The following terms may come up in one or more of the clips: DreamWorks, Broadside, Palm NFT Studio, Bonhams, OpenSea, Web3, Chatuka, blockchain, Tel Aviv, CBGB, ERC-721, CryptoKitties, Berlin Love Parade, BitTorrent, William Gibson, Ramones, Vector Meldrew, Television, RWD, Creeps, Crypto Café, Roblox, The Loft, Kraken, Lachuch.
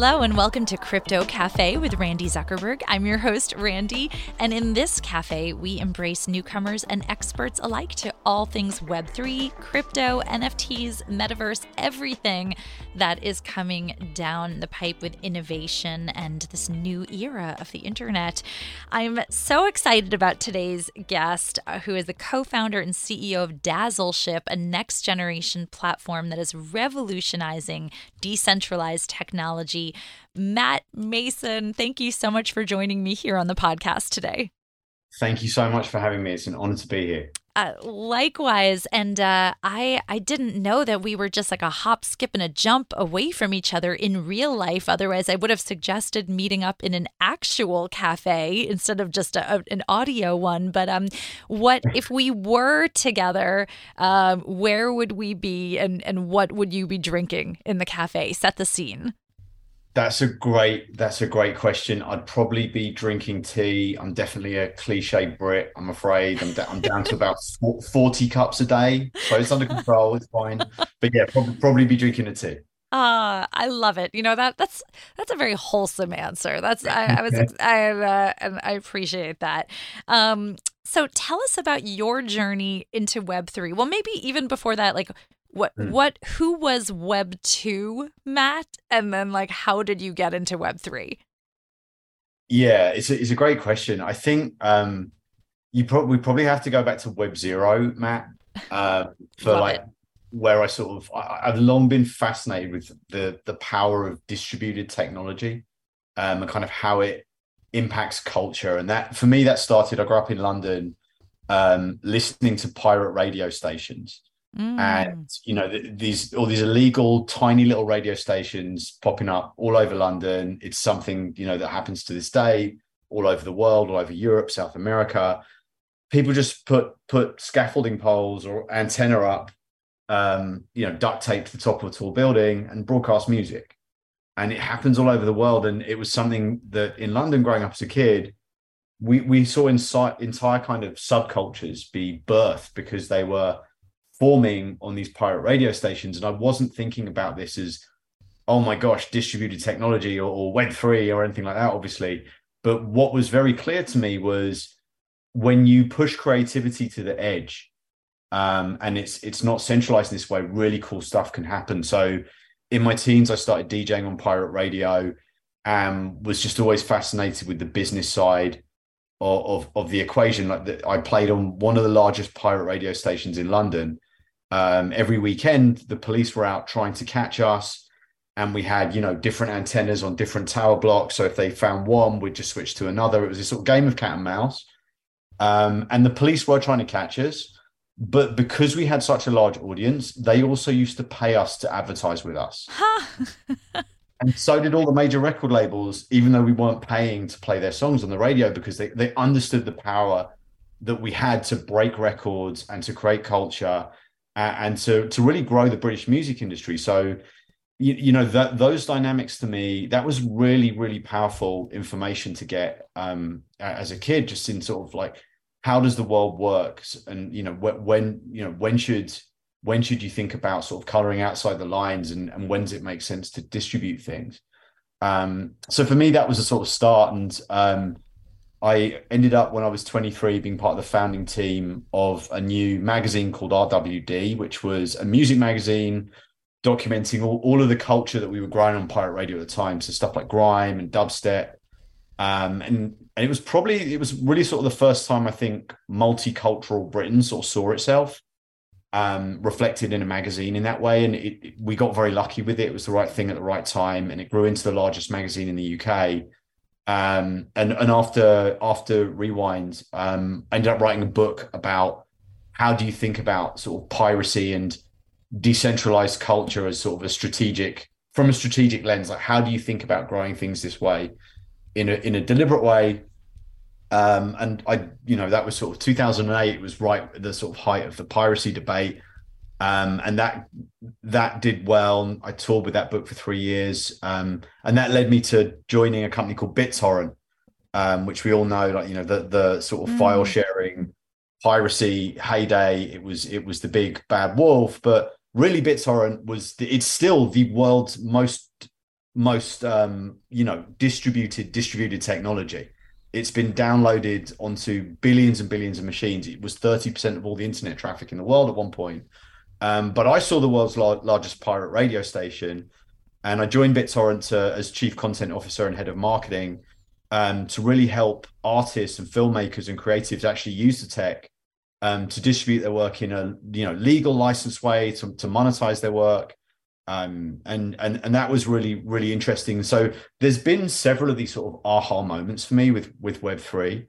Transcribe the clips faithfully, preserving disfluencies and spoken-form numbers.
Hello and welcome to Crypto Café with Randi Zuckerberg. I'm your host, Randi, and in this cafe, we embrace newcomers and experts alike to all things web three, crypto, N F Ts, metaverse, everything that is coming down the pipe with innovation and this new era of the internet. I'm so excited about today's guest, who is the co-founder and C E O of Dazzle Ship, a next-generation platform that is revolutionizing decentralized technology. Matt Mason, thank you so much for joining me here on the podcast today. Thank you so much for having me. It's an honor to be here. Uh, likewise. And uh, I I didn't know that we were just like a hop, skip, and a jump away from each other in real life. Otherwise, I would have suggested meeting up in an actual cafe instead of just a, a, an audio one. But um, what if we were together, uh, where would we be and, and what would you be drinking in the cafe? Set the scene. That's a great, that's a great question. I'd probably be drinking tea. I'm definitely a cliche Brit, I'm afraid. I'm, d- I'm down to about forty cups a day. So it's under control, it's fine. But yeah, probably, probably be drinking a tea. Ah, uh, I love it. You know, that that's that's a very wholesome answer. That's I, I was I uh, and I appreciate that. Um, so tell us about your journey into web three. Well, maybe even before that, like What what who was web two, Matt? And then like how did you get into web three? Yeah, it's a, it's a great question. I think um you probably probably have to go back to web zero, Matt, uh, for like it. where I sort of I, I've long been fascinated with the the power of distributed technology um and kind of how it impacts culture. And that for me that started I grew up in London um listening to pirate radio stations. Mm. And, you know, these all these illegal, tiny little radio stations popping up all over London. It's something, you know, that happens to this day all over the world, all over Europe, South America. People just put put scaffolding poles or antenna up, um, you know, duct tape to the top of a tall building and broadcast music. And it happens all over the world. And it was something that in London growing up as a kid, we, we saw insi- entire kind of subcultures be birthed because they were forming on these pirate radio stations. And I wasn't thinking about this as, oh my gosh, distributed technology or, or web three or anything like that, obviously. But what was very clear to me was when you push creativity to the edge um, and it's it's not centralized in this way, really cool stuff can happen. So in my teens, I started DJing on pirate radio and was just always fascinated with the business side of, of, of the equation. Like the, I played on one of the largest pirate radio stations in London. Um, every weekend, the police were out trying to catch us, and we had, you know, different antennas on different tower blocks. So if they found one, we'd just switch to another. It was this sort of game of cat and mouse. Um, and the police were trying to catch us, but because we had such a large audience, they also used to pay us to advertise with us. And so did all the major record labels, even though we weren't paying to play their songs on the radio, because they, they understood the power that we had to break records and to create culture. And to to really grow the British music industry. So, you, you know, that those dynamics to me, that was really, really powerful information to get um, as a kid, just in sort of like, how does the world work? And, you know, when, you know, when should when should you think about sort of coloring outside the lines and, and when does it make sense to distribute things? Um, so for me, that was a sort of start. And um, I ended up when I was twenty-three being part of the founding team of a new magazine called R W D, which was a music magazine documenting all, all of the culture that we were growing on pirate radio at the time. So stuff like grime and dubstep. Um, and, and it was probably, it was really sort of the first time I think multicultural Britain sort of saw itself um, reflected in a magazine in that way. And it, it, we got very lucky with it. It was the right thing at the right time. And it grew into the largest magazine in the U K. Um, and, and after after Rewind, um, I ended up writing a book about how do you think about sort of piracy and decentralized culture as sort of a strategic, from a strategic lens, like how do you think about growing things this way in a, in a deliberate way? Um, and I, you know, that was sort of two thousand eight, it was right at the sort of height of the piracy debate. Um, and that that did well. I toured with that book for three years, um, and that led me to joining a company called BitTorrent, um, which we all know, like you know, the the sort of mm. file sharing piracy heyday. It was it was the big bad wolf, but really BitTorrent was the, it's still the world's most most, um, you know, distributed, distributed technology. It's been downloaded onto billions and billions of machines. It was thirty percent of all the internet traffic in the world at one point. Um, but I saw the world's lar- largest pirate radio station, and I joined BitTorrent uh, as chief content officer and head of marketing um, to really help artists and filmmakers and creatives actually use the tech um, to distribute their work in a you know legal licensed way, to, to monetize their work. Um, and, and and that was really, really interesting. So there's been several of these sort of aha moments for me with, with Web three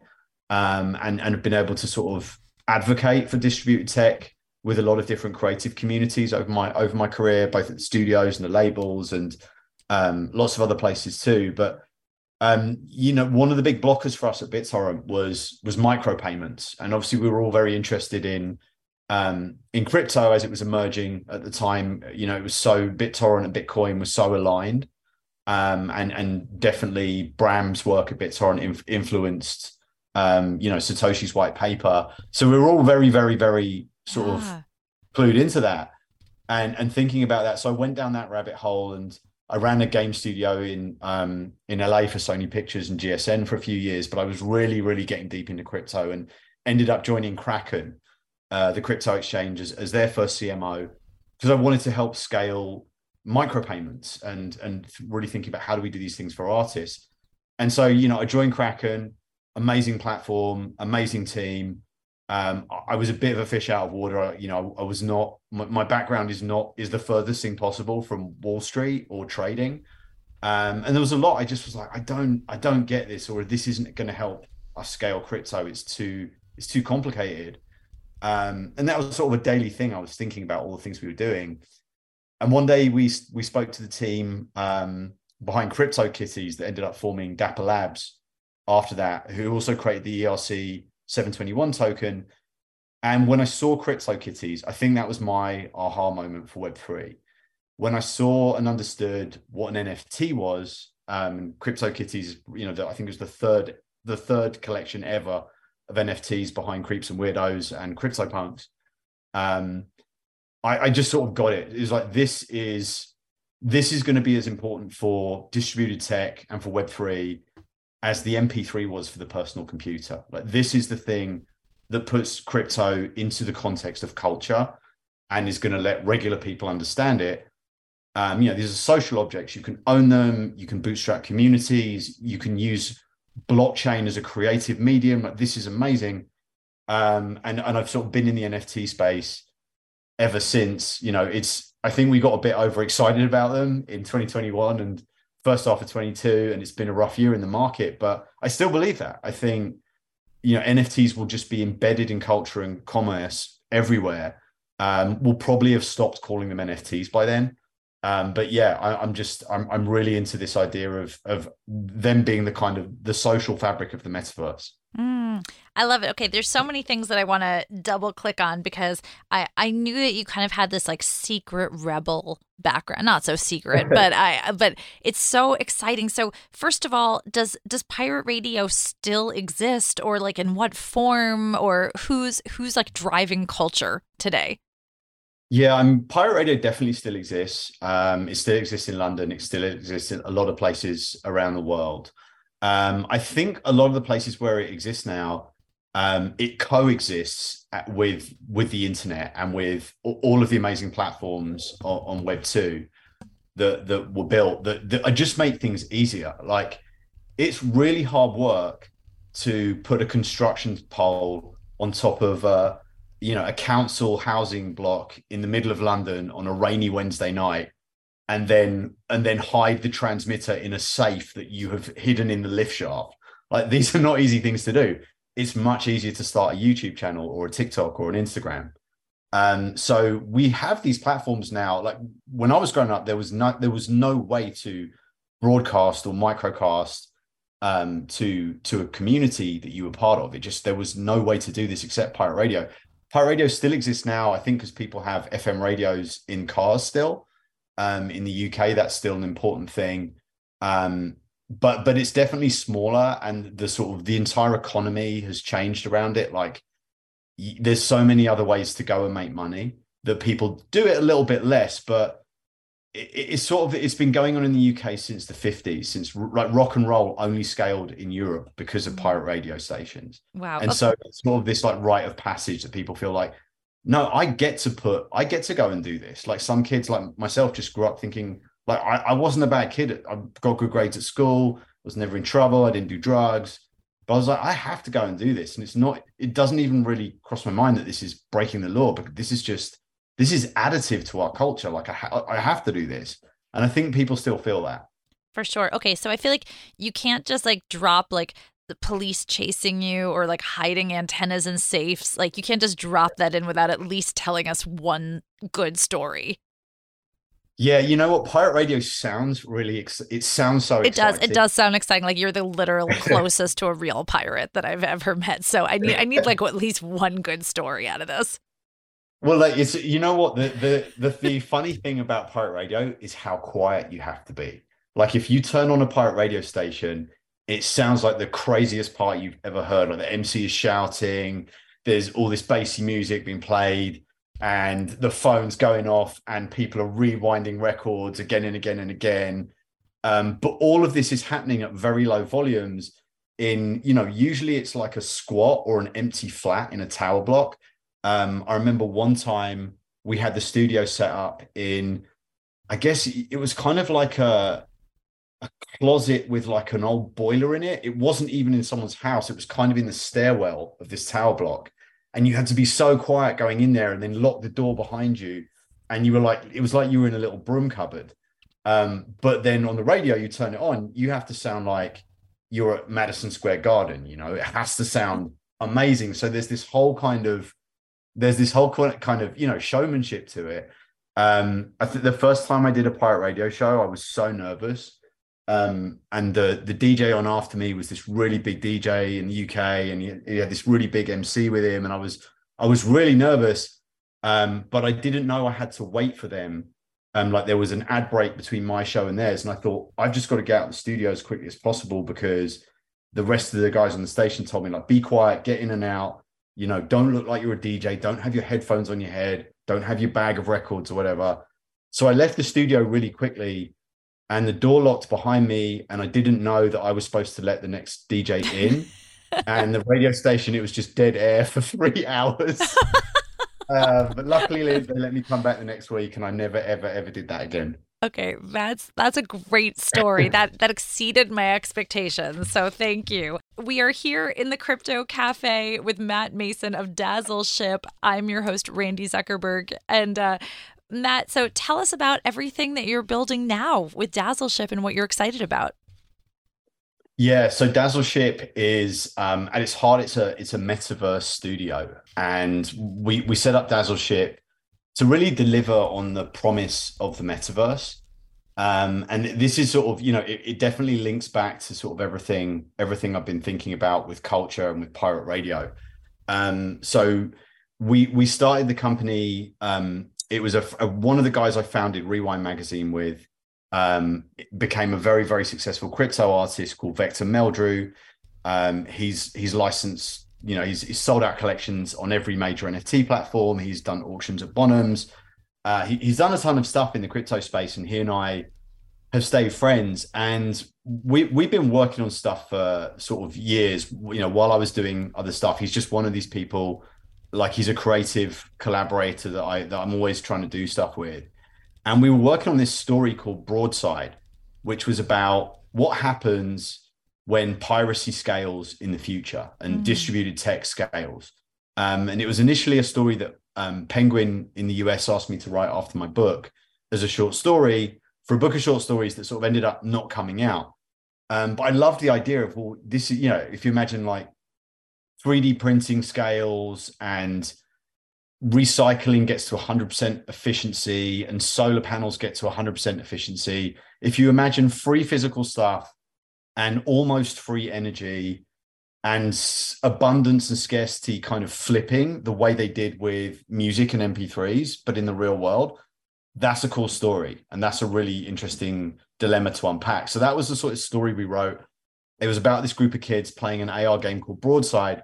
um, and, and have been able to sort of advocate for distributed tech with a lot of different creative communities over my over my career, both at the studios and the labels and um, lots of other places too. But, um, you know, one of the big blockers for us at BitTorrent was, was micropayments. And obviously we were all very interested in Um, in crypto as it was emerging at the time. You know, it was so BitTorrent and Bitcoin was so aligned, um, and and definitely Bram's work at BitTorrent inf- influenced, um, you know, Satoshi's white paper. So we were all very, very, very sort ah. of clued into that and and thinking about that. So I went down that rabbit hole and I ran a game studio in um, in L A for Sony Pictures and G S N for a few years, but I was really, really getting deep into crypto and ended up joining Kraken, Uh, the crypto exchange, as, as their first C M O, because I wanted to help scale micropayments and and really thinking about how do we do these things for artists. And so, you know, I joined Kraken, amazing platform, amazing team. Um, I was a bit of a fish out of water. I, you know, I was not, my, my background is not, is the furthest thing possible from Wall Street or trading. Um, and there was a lot, I just was like, I don't, I don't get this, or this isn't going to help us scale crypto. It's too, it's too complicated. Um, and that was sort of a daily thing. I was thinking about all the things we were doing. And one day we we spoke to the team um, behind CryptoKitties that ended up forming Dapper Labs after that, who also created the E R C seven twenty-one token. And when I saw CryptoKitties, I think that was my aha moment for Web three. When I saw and understood what an N F T was, um, CryptoKitties, you know, the, I think it was the third the third collection ever of N F Ts behind Creeps and Weirdos and CryptoPunks. Um, I, I just sort of got it. It was like, this is this is going to be as important for distributed tech and for Web three as the M P three was for the personal computer. Like, this is the thing that puts crypto into the context of culture and is going to let regular people understand it. Um, you know, these are social objects. You can own them. You can bootstrap communities. You can use blockchain as a creative medium. Like, this is amazing. Um, and, and I've sort of been in the N F T space ever since. You know, it's, I think we got a bit overexcited about them in twenty twenty-one and first half of twenty-two, and it's been a rough year in the market, but I still believe that. I think, you know, N F Ts will just be embedded in culture and commerce everywhere. Um, we'll probably have stopped calling them N F Ts by then. Um, but yeah, I, I'm just I'm I'm really into this idea of of them being the kind of the social fabric of the metaverse. Mm, I love it. Okay, there's so many things that I want to double click on, because I I knew that you kind of had this like secret rebel background, not so secret, but I but it's so exciting. So first of all, does does pirate radio still exist, or like in what form, or who's who's like driving culture today? Yeah, I'm, pirate radio definitely still exists. Um, it still exists in London. It still exists in a lot of places around the world. Um, I think a lot of the places where it exists now, um, it coexists at, with with the internet and with all of the amazing platforms on, on Web two that, that were built that, that just make things easier. Like, it's really hard work to put a construction pole on top of uh you know, a council housing block in the middle of London on a rainy Wednesday night, and then and then hide the transmitter in a safe that you have hidden in the lift shaft. Like, these are not easy things to do. It's much easier to start a YouTube channel or a TikTok or an Instagram. Um, so we have these platforms now. Like, when I was growing up, there was no there was no way to broadcast or microcast um, to to a community that you were part of. It just, there was no way to do this except pirate radio. Pirate radio still exists now, I think, because people have F M radios in cars still. Um, in the U K, that's still an important thing. Um, but but it's definitely smaller, and the sort of the entire economy has changed around it. Like, y- there's so many other ways to go and make money that people do it a little bit less. But it, it's sort of, it's been going on in the U K since the fifties, since like rock and roll only scaled in Europe because of pirate radio stations. Wow. And okay. So it's sort of this like rite of passage that people feel like, no, I get to put, I get to go and do this. Like some kids like myself just grew up thinking, like I, I wasn't a bad kid. I got good grades at school, was never in trouble. I didn't do drugs. But I was like, I have to go and do this. And it's not, it doesn't even really cross my mind that this is breaking the law, because this is just, this is additive to our culture. Like I, ha- I have to do this. And I think people still feel that. For sure. Okay. So I feel like you can't just like drop like the police chasing you or like hiding antennas in safes. Like you can't just drop that in without at least telling us one good story. Yeah, you know what? Pirate radio sounds really, ex- it sounds so it exciting. It does. It does sound exciting. Like you're the literal closest to a real pirate that I've ever met. So I need, I need like at least one good story out of this. Well, like it's, you know what? The, the, the, the funny thing about pirate radio is how quiet you have to be. Like if you turn on a pirate radio station, it sounds like the craziest part you've ever heard. Like the M C is shouting, there's all this bassy music being played, and the phone's going off, and people are rewinding records again and again and again. Um, but all of this is happening at very low volumes in, you know, usually it's like a squat or an empty flat in a tower block. Um, I remember one time we had the studio set up in, I guess it was kind of like a, a closet with like an old boiler in it. It wasn't even in someone's house. It was kind of in the stairwell of this tower block. And you had to be so quiet going in there, and then lock the door behind you. And you were like, it was like you were in a little broom cupboard. Um, but then on the radio, you turn it on, you have to sound like you're at Madison Square Garden, you know, it has to sound amazing. So there's this whole kind of, there's this whole kind of, you know, showmanship to it. Um, I think the first time I did a pirate radio show, I was so nervous. Um, and the, the D J on after me was this really big D J in the U K, and he, he had this really big M C with him. And I was, I was really nervous, um, but I didn't know I had to wait for them. Um, like there was an ad break between my show and theirs. And I thought, I've just got to get out of the studio as quickly as possible, because the rest of the guys on the station told me like, be quiet, get in and out, you know, don't look like you're a D J, don't have your headphones on your head, don't have your bag of records or whatever. So I left the studio really quickly, and the door locked behind me, and I didn't know that I was supposed to let the next D J in. And the radio station, it was just dead air for three hours. uh, but luckily, they let me come back the next week, and I never, ever, ever did that again. Okay, that's that's a great story. That that exceeded my expectations, so thank you. We are here in the Crypto Café with Matt Mason of Dazzle Ship. I'm your host, Randi Zuckerberg, and uh, Matt, so tell us about everything that you're building now with Dazzle Ship and what you're excited about. Yeah, so Dazzle Ship is, um, at its heart, it's a it's a metaverse studio, and we we set up Dazzle Ship to really deliver on the promise of the metaverse. Um, and this is sort of, you know, it, it definitely links back to sort of everything, everything I've been thinking about with culture and with pirate radio. Um, so we we started the company. Um, it was a, a one of the guys I founded Rewind Magazine with, um, became a very, very successful crypto artist called Vector Meldrew. Um, he's he's licensed. You know, he's, he's sold out collections on every major N F T platform. He's done auctions at Bonhams. Uh, he, he's done a ton of stuff in the crypto space, and he and I have stayed friends. And we, we've been working on stuff for sort of years. You know, while I was doing other stuff, he's just one of these people. Like he's a creative collaborator that, I, that I'm always trying to do stuff with. And we were working on this story called Broadside, which was about what happens when piracy scales in the future and mm. distributed tech scales. Um, and it was initially a story that um, Penguin in the U S asked me to write after my book as a short story for a book of short stories that sort of ended up not coming out. Um, but I love the idea of, well, this is, you know, if you imagine like three D printing scales and recycling gets to one hundred percent efficiency and solar panels get to one hundred percent efficiency. If you imagine free physical stuff and almost free energy and abundance and scarcity kind of flipping the way they did with music and M P threes, but in the real world, that's a cool story. And that's a really interesting dilemma to unpack. So that was the sort of story we wrote. It was about this group of kids playing an A R game called Broadside.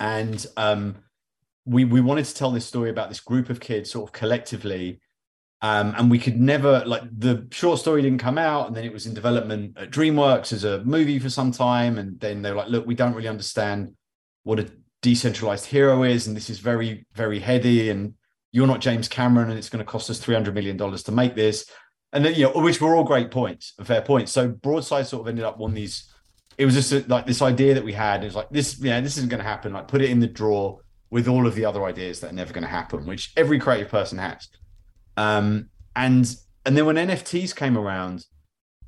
And um, we, we wanted to tell this story about this group of kids sort of collectively Um, and we could never, like, the short story didn't come out, and then it was in development at DreamWorks as a movie for some time. And then they were like, look, we don't really understand what a decentralized hero is. And this is very, very heady. And you're not James Cameron, and it's going to cost us three hundred million dollars to make this. And then, you know, which were all great points and fair points. So Broadside sort of ended up on these, it was just a, like this idea that we had. It's like, this, yeah, this isn't going to happen. Like, put it in the drawer with all of the other ideas that are never going to happen, which every creative person has. Um, and, and then when N F Ts came around,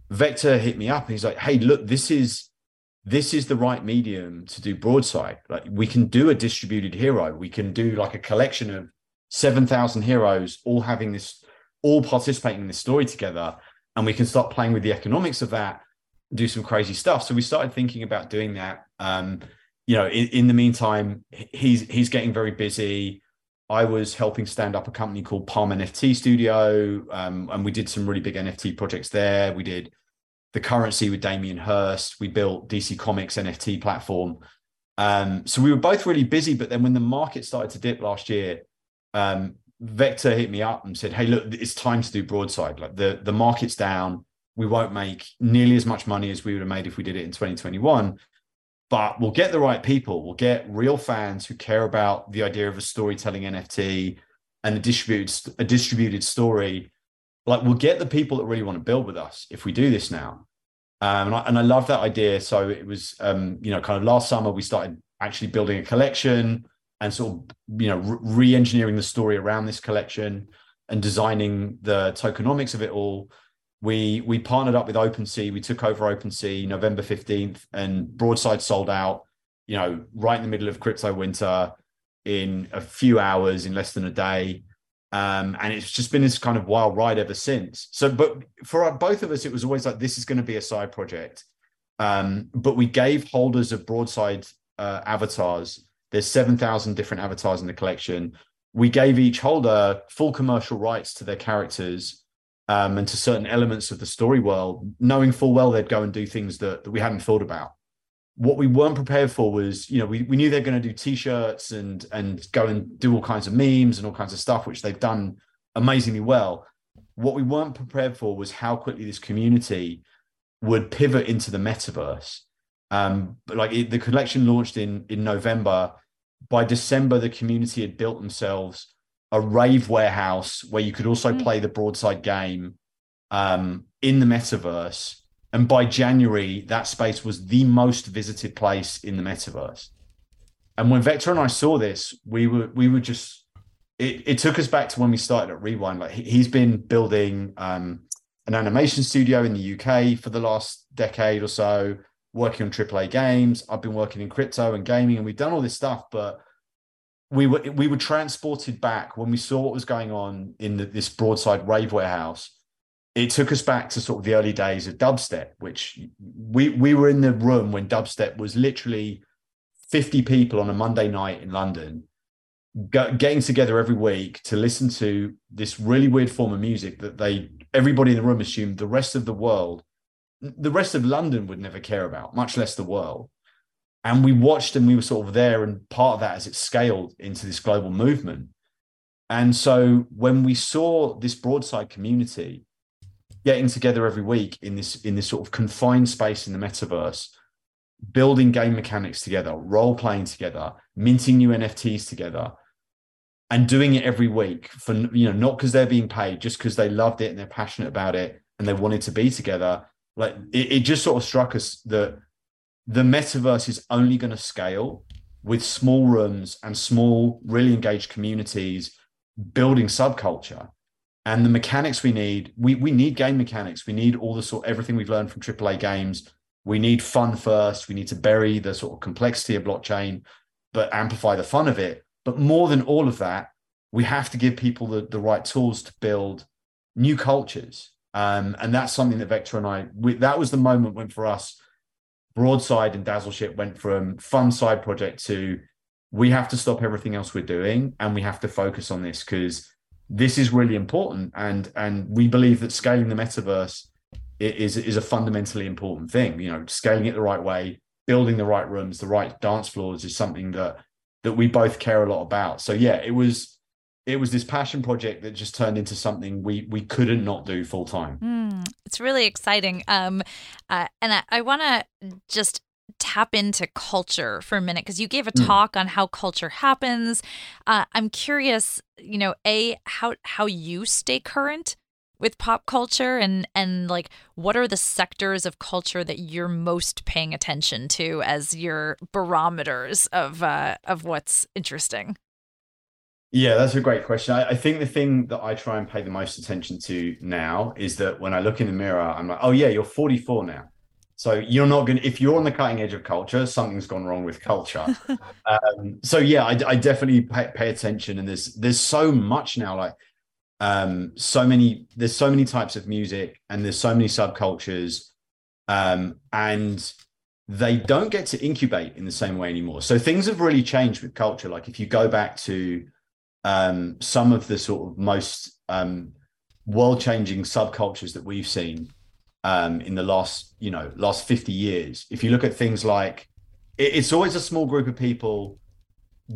Vector hit me up and he's like, hey, look, this is, this is the right medium to do Broadside. Like, we can do a distributed hero. We can do like a collection of seven thousand heroes, all having this, all participating in this story together. And we can start playing with the economics of that, do some crazy stuff. So we started thinking about doing that. Um, you know, in, in the meantime, he's, he's getting very busy. I was helping stand up a company called Palm N F T Studio, um, and we did some really big N F T projects there. We did the currency with Damien Hirst. We built D C Comics N F T platform. Um, so we were both really busy, but then when the market started to dip last year, um, Vector hit me up and said, hey, look, it's time to do Broadside. Like, the, the market's down. We won't make nearly as much money as we would have made if we did it in twenty twenty-one. But we'll get the right people. We'll get real fans who care about the idea of a storytelling N F T and a distributed, a distributed story. Like, we'll get the people that really want to build with us if we do this now. Um, and, I, and I love that idea. So it was, um, you know, kind of last summer, we started actually building a collection and sort of, you know, re-engineering the story around this collection and designing the tokenomics of it all. We we partnered up with OpenSea. We took over OpenSea November fifteenth, and Broadside sold out, you know, right in the middle of crypto winter in a few hours, in less than a day. Um, and it's just been this kind of wild ride ever since. So, but for our, both of us, it was always like, this is going to be a side project. Um, but we gave holders of Broadside uh, avatars. There's seven thousand different avatars in the collection. We gave each holder full commercial rights to their characters, Um, and to certain elements of the story world, knowing full well they'd go and do things that, that we hadn't thought about. What we weren't prepared for was, you know, we, we knew they're going to do T-shirts and and go and do all kinds of memes and all kinds of stuff, which they've done amazingly well. What we weren't prepared for was how quickly this community would pivot into the metaverse. Um, but like it, the collection launched in, in November. By December, the community had built themselves a rave warehouse where you could also mm. play the Broadside game um, in the metaverse. And by January, that space was the most visited place in the metaverse. And when Vector and I saw this, we were we were just, it, it took us back to when we started at Rewind. Like, he's been building um, an animation studio in the U K for the last decade or so, working on triple A games. I've been working in crypto and gaming, and we've done all this stuff, but we were we were transported back when we saw what was going on in the, this Broadside rave warehouse. It took us back to sort of the early days of dubstep, which we we were in the room when dubstep was literally fifty people on a Monday night in London, go, getting together every week to listen to this really weird form of music that they everybody in the room assumed the rest of the world, the rest of London would never care about, much less the world. And we watched and we were sort of there and part of that as it scaled into this global movement. And so when we saw this Broadside community getting together every week in this in this sort of confined space in the metaverse, building game mechanics together, role-playing together, minting new N F Ts together, and doing it every week for, you know, not because they're being paid, just because they loved it and they're passionate about it and they wanted to be together. Like, it, it just sort of struck us that the metaverse is only going to scale with small rooms and small, really engaged communities building subculture. And the mechanics we need, we we need game mechanics. We need all the sort of everything we've learned from triple A games. We need fun first. We need to bury the sort of complexity of blockchain, but amplify the fun of it. But more than all of that, we have to give people the, the right tools to build new cultures. Um, and that's something that Vector and I, we, that was the moment when for us, Broadside and Dazzle Ship went from fun side project to we have to stop everything else we're doing and we have to focus on this because this is really important. And and we believe that scaling the metaverse is, is a fundamentally important thing. You know, scaling it the right way, building the right rooms, the right dance floors is something that that we both care a lot about. So yeah, it was it was this passion project that just turned into something we we couldn't not do full time. Mm, it's really exciting. Um, uh, and I, I want to just tap into culture for a minute, because you gave a talk mm. on how culture happens. Uh, I'm curious, you know, A, how how you stay current with pop culture, and and like, what are the sectors of culture that you're most paying attention to as your barometers of uh, of what's interesting? Yeah, that's a great question. I, I think the thing that I try and pay the most attention to now is that when I look in the mirror, I'm like, oh yeah, you're forty-four now. So you're not going to, if you're on the cutting edge of culture, something's gone wrong with culture. um, so yeah, I, I definitely pay, pay attention. And there's, there's so much now, like um, so many, there's so many types of music and there's so many subcultures, um, and they don't get to incubate in the same way anymore. So things have really changed with culture. Like if you go back to um some of the sort of most um world-changing subcultures that we've seen um in the last you know last fifty years, if you look at things like it, it's always a small group of people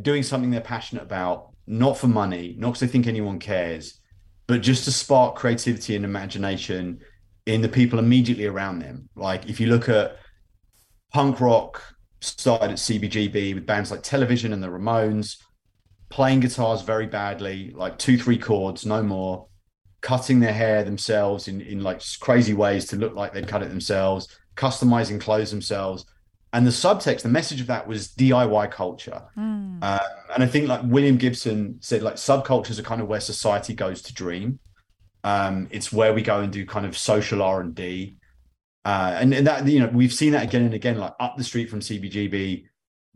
doing something they're passionate about, not for money, not because they think anyone cares, but just to spark creativity and imagination in the people immediately around them. Like if you look at punk rock, started at C B G B with bands like Television and the Ramones, playing guitars very badly, like two, three chords, no more, cutting their hair themselves in, in like crazy ways to look like they'd cut it themselves, customizing clothes themselves. And the subtext, the message of that was D I Y culture. Mm. Uh, and I think like William Gibson said, like subcultures are kind of where society goes to dream. Um, it's where we go and do kind of social R and D. Uh, and, and that, you know, we've seen that again and again, like up the street from C B G B,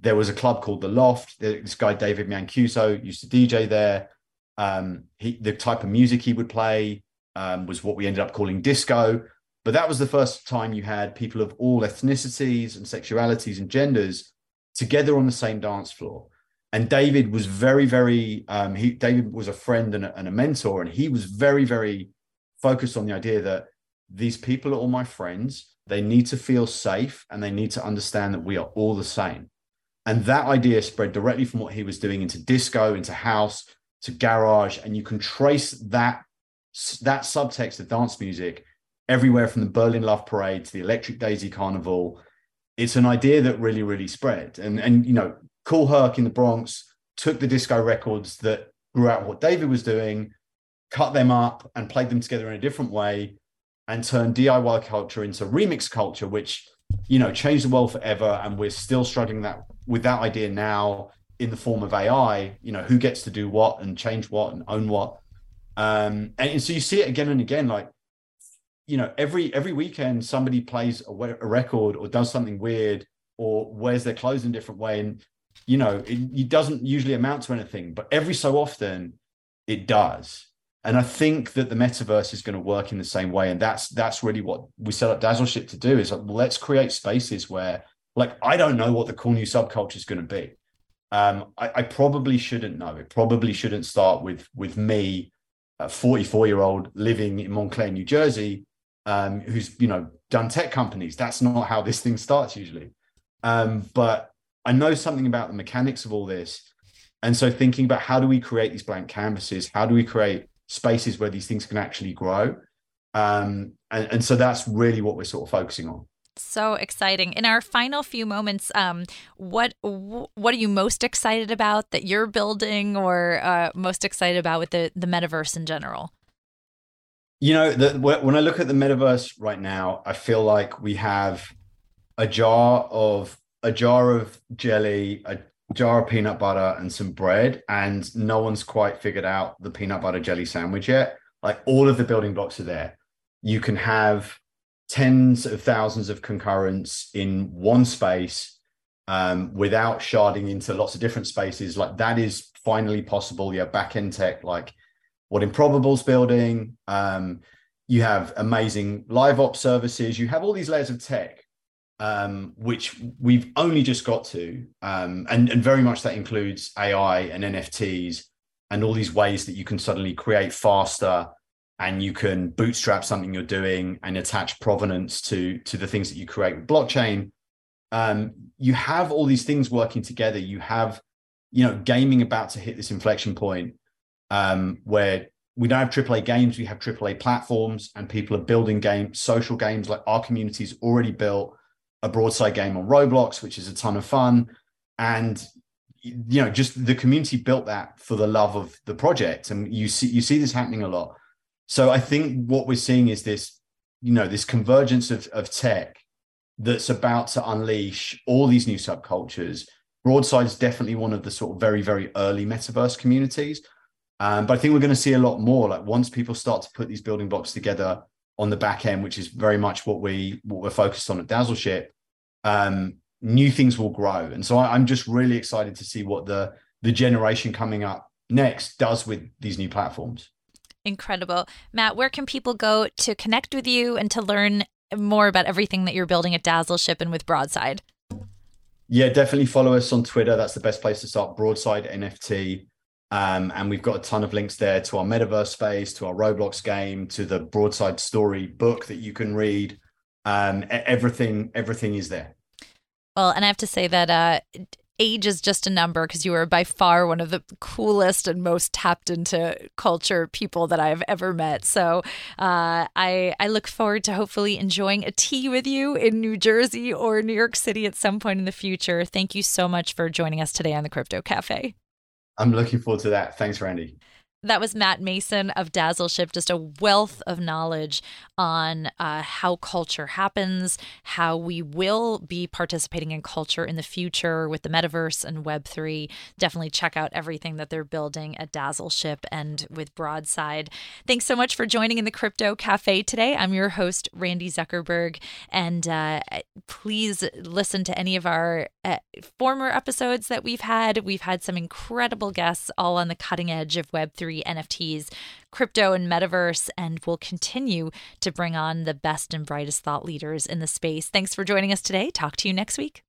there was a club called The Loft. This guy, David Mancuso, used to D J there. Um, he, the type of music he would play um, was what we ended up calling disco. But that was the first time you had people of all ethnicities and sexualities and genders together on the same dance floor. And David was very, very, um, he, David was a friend and a, and a mentor. And he was very, very focused on the idea that these people are all my friends. They need to feel safe and they need to understand that we are all the same. And that idea spread directly from what he was doing into disco, into house, to garage. And you can trace that, that subtext of dance music everywhere from the Berlin Love Parade to the Electric Daisy Carnival. It's an idea that really, really spread. And, and you know, Cool Herc in the Bronx took the disco records that grew out what David was doing, cut them up and played them together in a different way and turned D I Y culture into remix culture, which, you know, changed the world forever. And we're still struggling that with that idea now in the form of A I, you know, who gets to do what and change what and own what. Um, and, and so you see it again and again, like, you know, every every weekend somebody plays a, a record or does something weird or wears their clothes in a different way. And, you know, it, it doesn't usually amount to anything, but every so often it does. And I think that the metaverse is going to work in the same way. And that's that's really what we set up Dazzle Ship to do, is like, let's create spaces where, like, I don't know what the cool new subculture is going to be. Um, I, I probably shouldn't know. It probably shouldn't start with with me, a forty-four-year-old living in Montclair, New Jersey, um, who's, you know, done tech companies. That's not how this thing starts usually. Um, but I know something about the mechanics of all this. And so thinking about how do we create these blank canvases? How do we create spaces where these things can actually grow? Um, and, and so that's really what we're sort of focusing on. So exciting. In our final few moments, um, what what are you most excited about that you're building, or uh, most excited about with the, the metaverse in general? You know, the, when I look at the metaverse right now, I feel like we have a jar of a jar of jelly, a jar of peanut butter and some bread, and no one's quite figured out the peanut butter jelly sandwich yet. Like, all of the building blocks are there. You can have tens of thousands of concurrents in one space um, without sharding into lots of different spaces. Like, that is finally possible. You have back-end tech, like what Improbable's building. Um, you have amazing live ops services. You have all these layers of tech, um, which we've only just got to. Um, and, and very much that includes A I and N F Ts and all these ways that you can suddenly create faster, and you can bootstrap something you're doing and attach provenance to, to the things that you create with blockchain. Um, you have all these things working together. You have, you know, gaming about to hit this inflection point. um, where we don't have triple A games, we have triple A platforms, and people are building games, social games. Like our community's already built a Broadside game on Roblox, which is a ton of fun. And, you know, just the community built that for the love of the project. And you see, you see this happening a lot. So I think what we're seeing is this, you know, this convergence of, of tech that's about to unleash all these new subcultures. Broadside's definitely one of the sort of very, very early metaverse communities. Um, but I think we're going to see a lot more, like once people start to put these building blocks together on the back end, which is very much what, we, what we're focused on at Dazzle Ship, um, new things will grow. And so I, I'm just really excited to see what the, the generation coming up next does with these new platforms. Incredible. Matt, where can people go to connect with you and to learn more about everything that you're building at Dazzle Ship and with Broadside? Yeah, definitely follow us on Twitter. That's the best place to start, Broadside N F T. Um, and we've got a ton of links there to our metaverse space, to our Roblox game, to the Broadside story book that you can read. Um, everything, everything is there. Well, and I have to say that uh, age is just a number, because you are by far one of the coolest and most tapped into culture people that I've ever met. So uh, I, I look forward to hopefully enjoying a tea with you in New Jersey or New York City at some point in the future. Thank you so much for joining us today on the Crypto Cafe. I'm looking forward to that. Thanks, Randy. That was Matt Mason of Dazzle Ship, just a wealth of knowledge on uh, how culture happens, how we will be participating in culture in the future with the metaverse and Web three. Definitely check out everything that they're building at Dazzle Ship and with Broadside. Thanks so much for joining in the Crypto Cafe today. I'm your host, Randi Zuckerberg, and uh, please listen to any of our uh, former episodes that we've had. We've had some incredible guests all on the cutting edge of Web three. N F Ts, crypto and metaverse, and we'll continue to bring on the best and brightest thought leaders in the space. Thanks for joining us today. Talk to you next week.